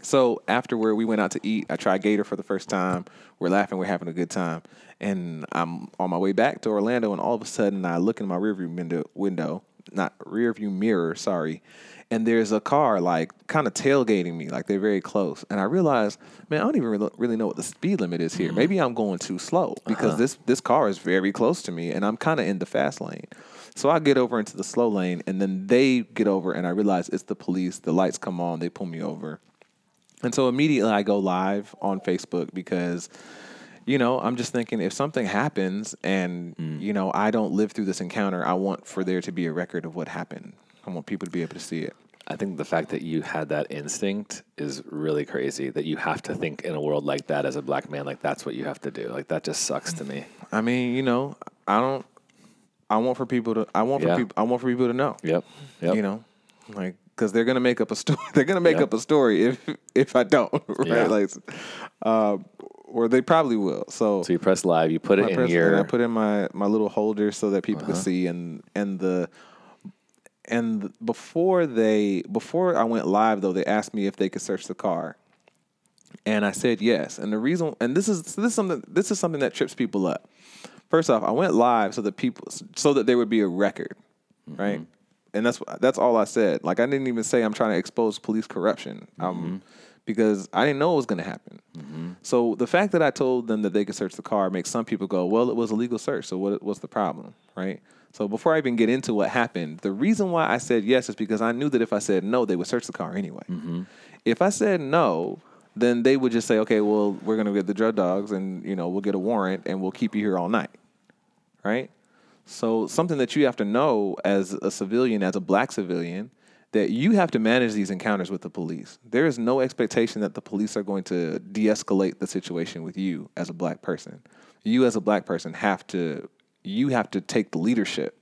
So afterward, we went out to eat. I tried Gator for the first time. We're laughing. We're having a good time. And I'm on my way back to Orlando, and all of a sudden I look in my rearview window, window not rear view mirror, sorry. And there's a car like kind of tailgating me, like they're very close. And I realized, man, I don't even re- really know what the speed limit is here. Maybe I'm going too slow because uh-huh. this, this car is very close to me and I'm kind of in the fast lane. So I get over into the slow lane and then they get over and I realize it's the police. The lights come on, they pull me over. And so immediately I go live on Facebook because, you know, I'm just thinking if something happens and, mm. you know, I don't live through this encounter, I want for there to be a record of what happened. I want people to be able to see it. I think the fact that you had that instinct is really crazy, that you have to think in a world like that as a black man, like that's what you have to do. Like that just sucks to me. I mean, you know, I don't, I want for people to, I want yeah. for people, I want for people to know. Yep. Yep. You know, like, because they're gonna make up a story. They're gonna make yep. up a story if if I don't, right? Yeah. Like, uh, or they probably will. So, so you press live. You put it in press, your. And I put in my, my little holder so that people uh-huh. can see. And and the and before they before I went live though, they asked me if they could search the car, and I said yes. And the reason and this is this is something this is something that trips people up. First off, I went live so that people so that there would be a record, mm-hmm. right? And that's that's all I said. Like, I didn't even say I'm trying to expose police corruption um, mm-hmm. because I didn't know it was going to happen. Mm-hmm. So the fact that I told them that they could search the car makes some people go, well, it was a legal search, so what what's the problem, right? So before I even get into what happened, the reason why I said yes is because I knew that if I said no, they would search the car anyway. Mm-hmm. If I said no, then they would just say, okay, well, we're going to get the drug dogs and, you know, we'll get a warrant and we'll keep you here all night, right? So something that you have to know as a civilian, as a black civilian, that you have to manage these encounters with the police. There is no expectation that the police are going to de-escalate the situation with you as a black person. You as a black person have to, you have to take the leadership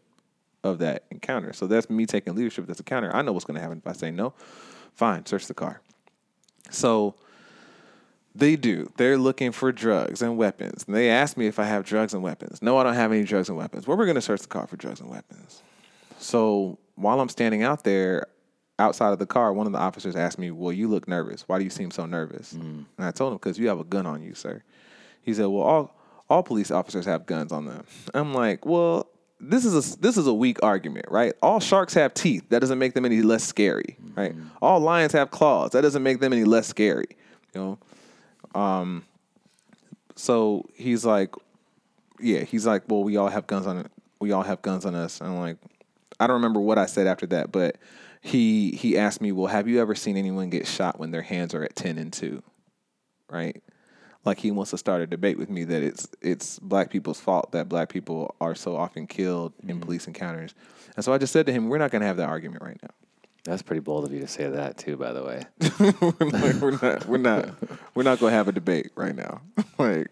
of that encounter. So that's me taking leadership of this encounter. I know what's going to happen if I say no. Fine, search the car. So they do. They're looking for drugs and weapons. And they ask me if I have drugs and weapons. No, I don't have any drugs and weapons. Well, we're going to search the car for drugs and weapons. So while I'm standing out there outside of the car, one of the officers asked me, well, you look nervous. Why do you seem so nervous? Mm. And I told him, because you have a gun on you, sir. He said, well, all all police officers have guns on them. I'm like, well, this is a, this is a weak argument, right? All sharks have teeth. That doesn't make them any less scary, right? Mm. All lions have claws. That doesn't make them any less scary, you know? Um, so he's like, yeah, he's like, well, we all have guns on, we all have guns on us. And I'm like, I don't remember what I said after that, but he, he asked me, well, have you ever seen anyone get shot when their hands are at ten and two? Right? Like, he wants to start a debate with me that it's, it's black people's fault that black people are so often killed mm-hmm. in police encounters. And so I just said to him, we're not going to have that argument right now. That's pretty bold of you to say that too, by the way. we're, like, we're not, we're not, we're not going to have a debate right now. Like,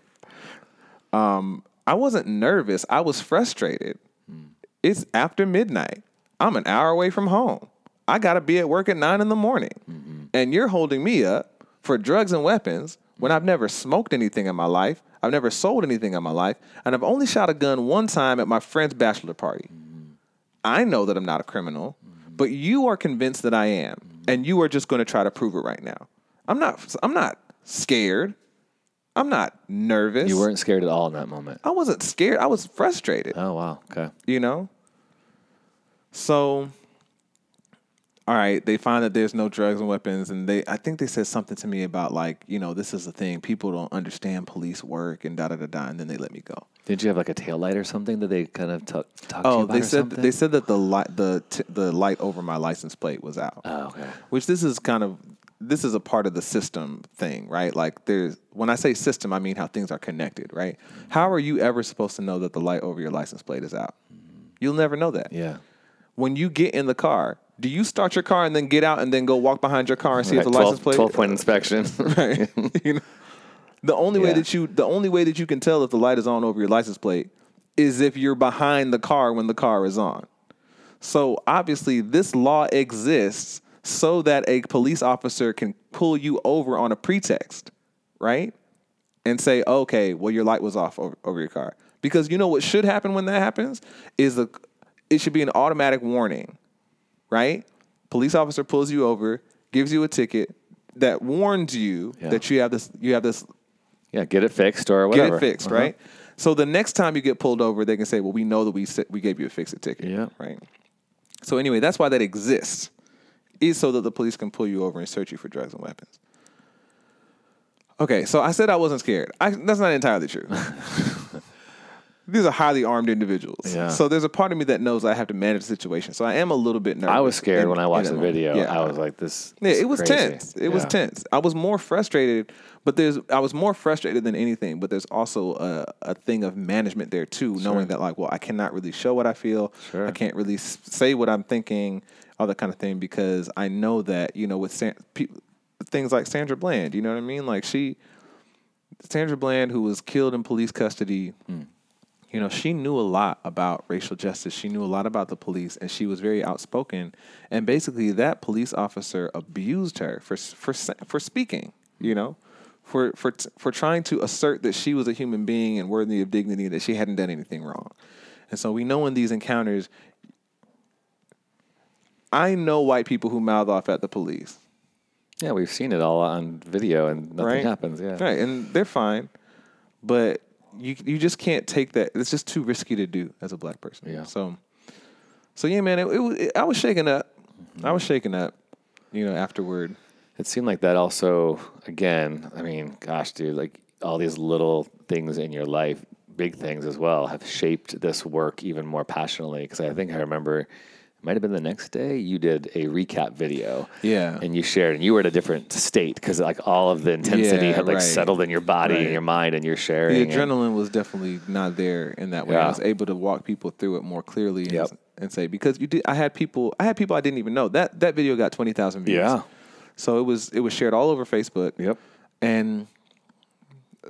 um, I wasn't nervous. I was frustrated. Mm. It's after midnight. I'm an hour away from home. I got to be at work at nine in the morning, mm-hmm. and you're holding me up for drugs and weapons when I've never smoked anything in my life. I've never sold anything in my life, and I've only shot a gun one time at my friend's bachelor party. Mm-hmm. I know that I'm not a criminal. But you are convinced that I am, and you are just going to try to prove it right now. I'm not. I'm not scared. I'm not nervous. You weren't scared at all in that moment. I wasn't scared. I was frustrated. Oh wow. Okay. You know. So, all right. They find that there's no drugs and weapons, and they. I think they said something to me about like, you know, this is the thing. People don't understand police work and da da da da, and then they let me go. Did you have like a taillight or something that they kind of talked talk oh, to you about? Oh, they said they said that the li- the t- the light over my license plate was out. Oh, okay. Which this is kind of this is a part of the system thing, right? Like there's when I say system, I mean how things are connected, right? Mm-hmm. How are you ever supposed to know that the light over your license plate is out? Mm-hmm. You'll never know that. Yeah. When you get in the car, do you start your car and then get out and then go walk behind your car and see right, if the twelve, license plate? twelve-point inspection. Right. You know. The only yeah. way that you the only way that you can tell if the light is on over your license plate is if you're behind the car when the car is on. So obviously this law exists so that a police officer can pull you over on a pretext, right? And say, okay, well, your light was off over, over your car. Because you know what should happen when that happens is a, it should be an automatic warning, right? Police officer pulls you over, gives you a ticket that warns you yeah. that you have this you have this Yeah, get it fixed or whatever. Get it fixed, uh-huh. right? So the next time you get pulled over, they can say, well, we know that we we gave you a fix-it ticket, yeah. right? So anyway, that's why that exists, is so that the police can pull you over and search you for drugs and weapons. Okay, so I said I wasn't scared. I, that's not entirely true. These are highly armed individuals. Yeah. So there's a part of me that knows I have to manage the situation. So I am a little bit nervous. I was scared and, when I watched the video. Yeah. I was like, this, yeah, this it was crazy. tense. It yeah. was tense. I was more frustrated, but there's I was more frustrated than anything, but there's also a, a thing of management there too, sure. knowing that like, well, I cannot really show what I feel. Sure. I can't really say what I'm thinking, all that kind of thing, because I know that, you know, with San, people, things like Sandra Bland, you know what I mean? Like she, Sandra Bland, who was killed in police custody, mm. You know, she knew a lot about racial justice. She knew a lot about the police, and she was very outspoken. And basically, that police officer abused her for for for speaking. You know, for for for trying to assert that she was a human being and worthy of dignity, that she hadn't done anything wrong. And so we know in these encounters, I know white people who mouth off at the police. Yeah, we've seen it all on video, and nothing right? happens. Yeah, right, and they're fine, but. You you just can't take that. It's just too risky to do as a black person. Yeah. So, so yeah, man. It, it, it I was shaken up. Mm-hmm. I was shaken up. You know, afterward. It seemed like that. Also, again, I mean, gosh, dude, like all these little things in your life, big things as well, have shaped this work even more passionately. Because I think I remember. Might have been the next day you did a recap video. Yeah. And you shared, and you were in a different state because like all of the intensity yeah, had like right. settled in your body right. and your mind and your sharing. The adrenaline and, was definitely not there in that way. Yeah. I was able to walk people through it more clearly and, yep. and say, because you did, I had people, I had people I didn't even know. That that video got twenty thousand views. Yeah. So it was, it was shared all over Facebook. Yep. And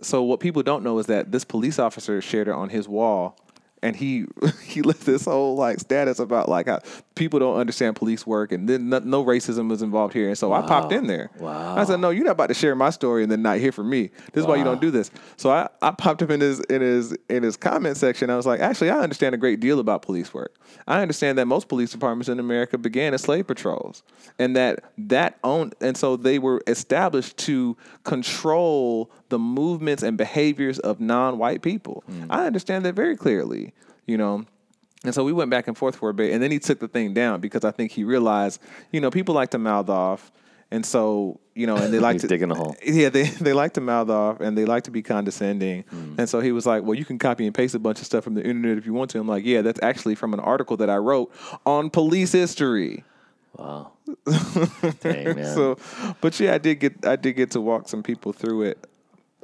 so what people don't know is that this police officer shared it on his wall. And he he left this whole like status about like how people don't understand police work and then no, no racism was involved here. And so wow. I popped in there. Wow. I said, no, you're not about to share my story and then not hear from me. This wow. is why you don't do this. So I, I popped up in his in his in his comment section. I was like, actually, I understand a great deal about police work. I understand that most police departments in America began as slave patrols, and that that owned and so they were established to control the movements and behaviors of non-white people. Mm. I understand that very clearly, you know. And so we went back and forth for a bit, and then he took the thing down because I think he realized, you know, people like to mouth off, and so, you know, and they like to dig in a hole. Yeah, they they like to mouth off, and they like to be condescending. Mm. And so he was like, well, you can copy and paste a bunch of stuff from the internet if you want to. I'm like, yeah, that's actually from an article that I wrote on police history. Wow. Dang, man. So, but yeah, I did get I did get to walk some people through it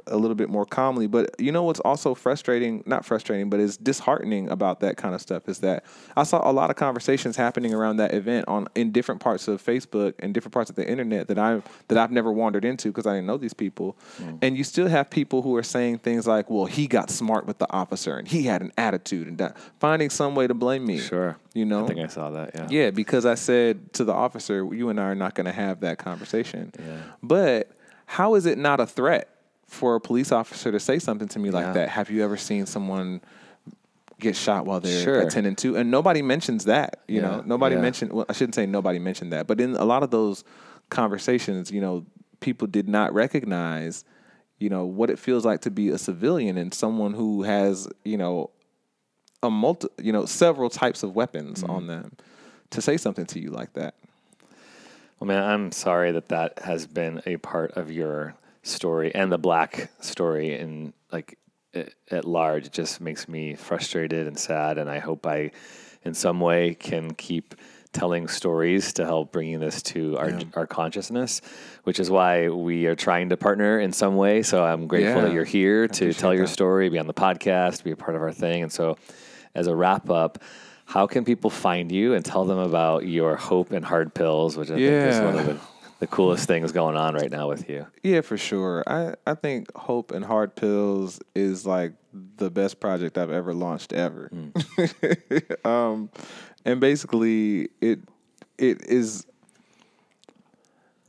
a little bit more calmly. But you know what's also frustrating, not frustrating, but is disheartening about that kind of stuff is that I saw a lot of conversations happening around that event on in different parts of Facebook and different parts of the internet that I that I've never wandered into because I didn't know these people. Mm. And you still have people who are saying things like, well, he got smart with the officer and he had an attitude and that, finding some way to blame me. Sure. You know? I think I saw that, yeah. Yeah, because I said to the officer, you and I are not going to have that conversation. Yeah. But how is it not a threat for a police officer to say something to me like yeah. that? Have you ever seen someone get shot while they're sure. at ten and two? And nobody mentions that, you yeah. know, nobody yeah. mentioned, well, I shouldn't say nobody mentioned that, but in a lot of those conversations, you know, people did not recognize, you know, what it feels like to be a civilian and someone who has, you know, a multi, you know, several types of weapons mm-hmm. on them to say something to you like that. Well, man, I'm sorry that that has been a part of your story and the black story and like it, at large. It just makes me frustrated and sad, and I hope I in some way can keep telling stories to help bringing this to our yeah. our consciousness, which is why we are trying to partner in some way. So I'm grateful yeah. that you're here I to tell your that. story, be on the podcast, be a part of our thing. And so as a wrap up, how can people find you and tell them about your Hope and Hard Pills, which I yeah. think is one of the the coolest things going on right now with you? Yeah, for sure. I, I think Hope and Hard Pills is like the best project I've ever launched ever. Mm. um, and basically it, it is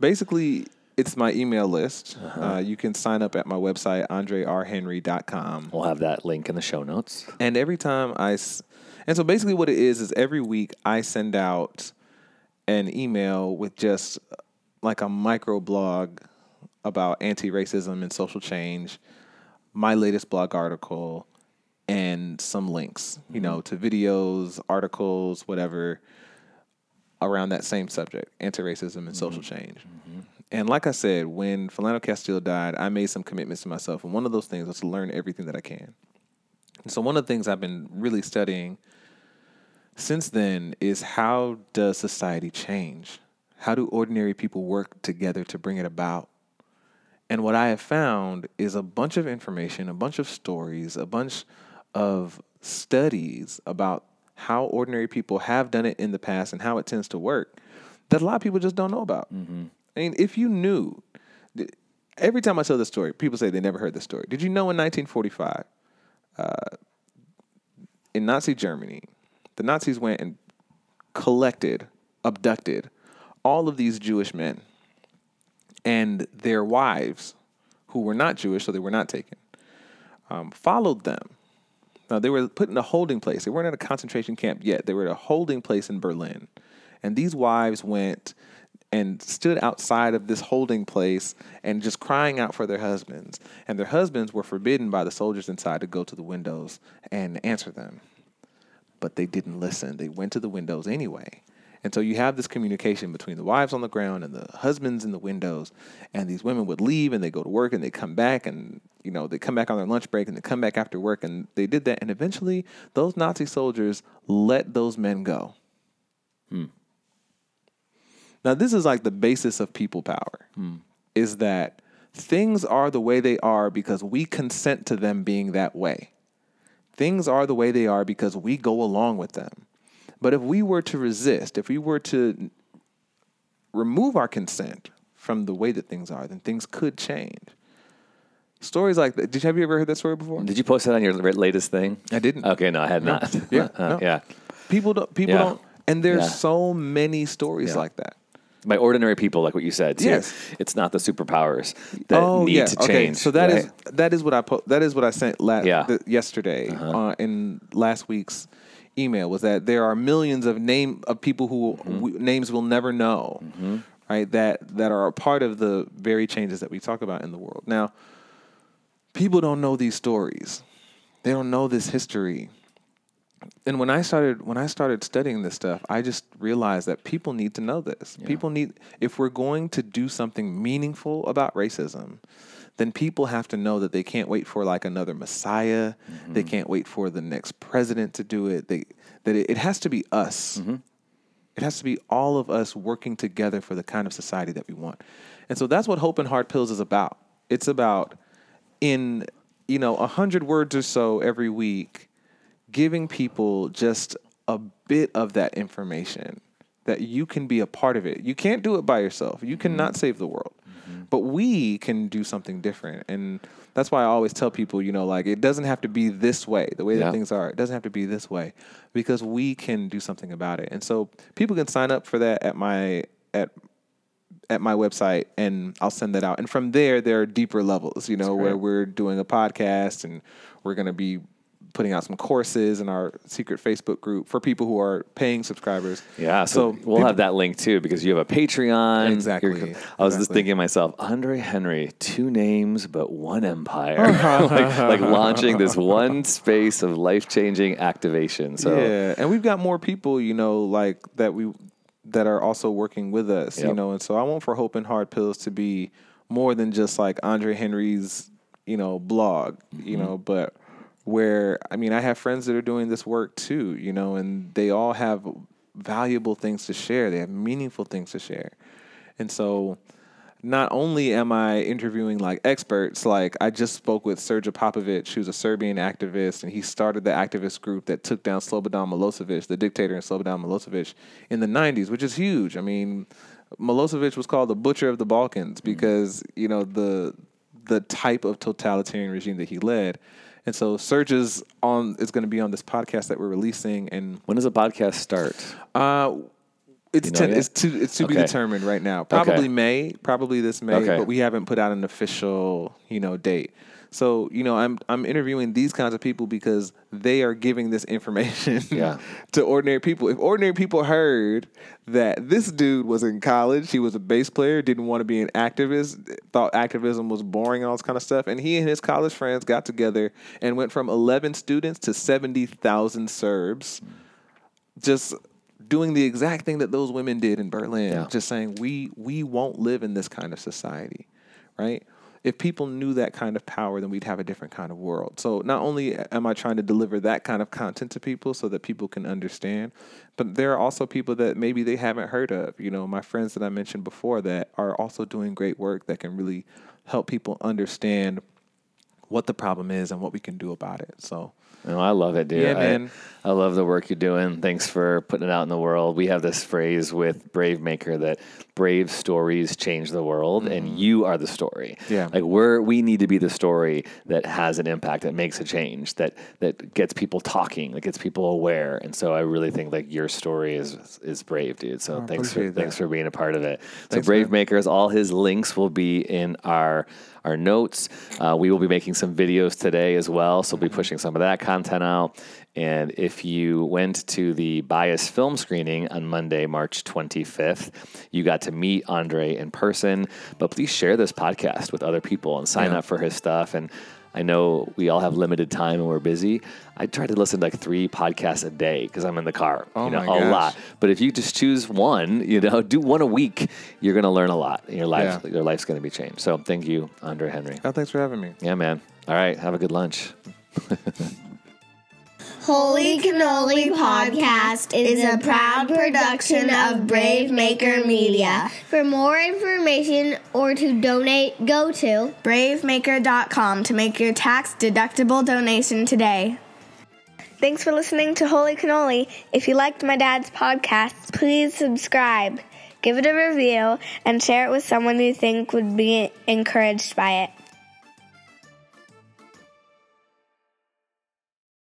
basically it's my email list. Uh-huh. Uh, you can sign up at my website, andre r henry dot com. We'll have that link in the show notes. And every time I, s- and so basically what it is, is every week I send out an email with just like a micro blog about anti-racism and social change, my latest blog article, and some links, you know, to videos, articles, whatever, around that same subject, anti-racism and mm-hmm. social change. Mm-hmm. And like I said, when Philando Castile died, I made some commitments to myself. And one of those things was to learn everything that I can. And so one of the things I've been really studying since then is how does society change? How do ordinary people work together to bring it about? And what I have found is a bunch of information, a bunch of stories, a bunch of studies about how ordinary people have done it in the past and how it tends to work that a lot of people just don't know about. Mm-hmm. I mean, if you knew, every time I tell this story, people say they never heard this story. Did you know in nineteen forty-five, uh, in Nazi Germany, the Nazis went and collected, abducted all of these Jewish men and their wives, who were not Jewish, so they were not taken, um, followed them. Now, they were put in a holding place. They weren't at a concentration camp yet. They were at a holding place in Berlin. And these wives went and stood outside of this holding place and just crying out for their husbands. And their husbands were forbidden by the soldiers inside to go to the windows and answer them. But they didn't listen. They went to the windows anyway. And so you have this communication between the wives on the ground and the husbands in the windows. And these women would leave and they go to work and they come back and, you know, they come back on their lunch break and they come back after work. And they did that. And eventually those Nazi soldiers let those men go. Hmm. Now, this is like the basis of people power, hmm. is that things are the way they are because we consent to them being that way. Things are the way they are because we go along with them. But if we were to resist, if we were to remove our consent from the way that things are, then things could change. Stories like that. Did you, have you ever heard that story before? Did you post that on your latest thing? I didn't. Okay, no, I had no. not. Yeah, uh, no. yeah. People don't. People yeah. don't. And there's yeah. so many stories yeah. like that. By ordinary people, like what you said, too. Yes. It's not the superpowers that oh, need yeah. to change. Okay. So that right? is that is what I po- that is what I sent la- yeah. th- yesterday uh-huh. uh, in last week's email, was that there are millions of name of people who mm-hmm. w- names we'll never know, mm-hmm. right? That that are a part of the very changes that we talk about in the world. Now, people don't know these stories; they don't know this history. And when I started when I started studying this stuff, I just realized that people need to know this. Yeah. People need, if we're going to do something meaningful about racism, then people have to know that they can't wait for like another messiah. Mm-hmm. They can't wait for the next president to do it. They, that it, it has to be us. Mm-hmm. It has to be all of us working together for the kind of society that we want. And so that's what Hope and Hard Pills is about. It's about, in, you know, a hundred words or so every week, giving people just a bit of that information that you can be a part of it. You can't do it by yourself. You cannot mm-hmm. save the world. But we can do something different. And that's why I always tell people, you know, like, it doesn't have to be this way, the way yeah. that things are. It doesn't have to be this way, because we can do something about it. And so people can sign up for that at my at at my website, and I'll send that out. And from there, there are deeper levels, you know, where we're doing a podcast and we're going to be putting out some courses in our secret Facebook group for people who are paying subscribers. Yeah, so, so we'll people, have that link too, because you have a Patreon. Exactly. You're, I was exactly. just thinking to myself, Andre Henry, two names but one empire, like, like launching this one space of life-changing activation. So yeah, and we've got more people, you know, like that we that are also working with us, yep. you know, and so I want for Hope and Hard Pills to be more than just like Andre Henry's, you know, blog, mm-hmm. you know, but. Where, I mean, I have friends that are doing this work too, you know, and they all have valuable things to share. They have meaningful things to share. And so not only am I interviewing like experts, like I just spoke with Serja Popovic, who's a Serbian activist, and he started the activist group that took down Slobodan Milosevic, the dictator in Slobodan Milosevic, in the nineties, which is huge. I mean, Milosevic was called the butcher of the Balkans because, you know, the the type of totalitarian regime that he led. And so Serge is on is going to be on this podcast that we're releasing. And when does the podcast start? Uh, it's you know ten, it's to it's to okay. be determined right now. Probably okay. May, probably this May, okay. but we haven't put out an official, you know, date. So, you know, I'm I'm interviewing these kinds of people because they are giving this information yeah. to ordinary people. If ordinary people heard that this dude was in college, he was a bass player, didn't want to be an activist, thought activism was boring, all this kind of stuff, and he and his college friends got together and went from eleven students to seventy thousand Serbs, just doing the exact thing that those women did in Berlin, yeah. just saying we we won't live in this kind of society, right? If people knew that kind of power, then we'd have a different kind of world. So not only am I trying to deliver that kind of content to people so that people can understand, but there are also people that maybe they haven't heard of. You know, my friends that I mentioned before that are also doing great work that can really help people understand what the problem is and what we can do about it. So no, I love it, dude. Yeah, man. I, I love the work you're doing. Thanks for putting it out in the world. We have this phrase with Brave Maker that brave stories change the world, mm-hmm. and you are the story. Yeah. Like we're we need to be the story that has an impact, that makes a change, that that gets people talking, that gets people aware. And so I really think like your story is is brave, dude. So I thanks for that. thanks for being a part of it. So thanks, Brave man. Makers, all his links will be in our our notes. Uh, we will be making some videos today as well, so we'll be pushing some of that content out. And if you went to the Bias film screening on Monday, March twenty-fifth, you got to meet Andre in person, but please share this podcast with other people and sign yeah. up for his stuff. And I know we all have limited time and we're busy. I try to listen to like three podcasts a day because I'm in the car, oh you know, my a gosh. lot. But if you just choose one, you know, do one a week, you're going to learn a lot. And your life, yeah. your life's going to be changed. So thank you, Andre Henry. Oh, thanks for having me. Yeah, man. All right. Have a good lunch. Holy Cannoli Podcast is a proud production of Brave Maker Media. For more information or to donate, go to brave maker dot com to make your tax-deductible donation today. Thanks for listening to Holy Cannoli. If you liked my dad's podcast, please subscribe, give it a review, and share it with someone you think would be encouraged by it.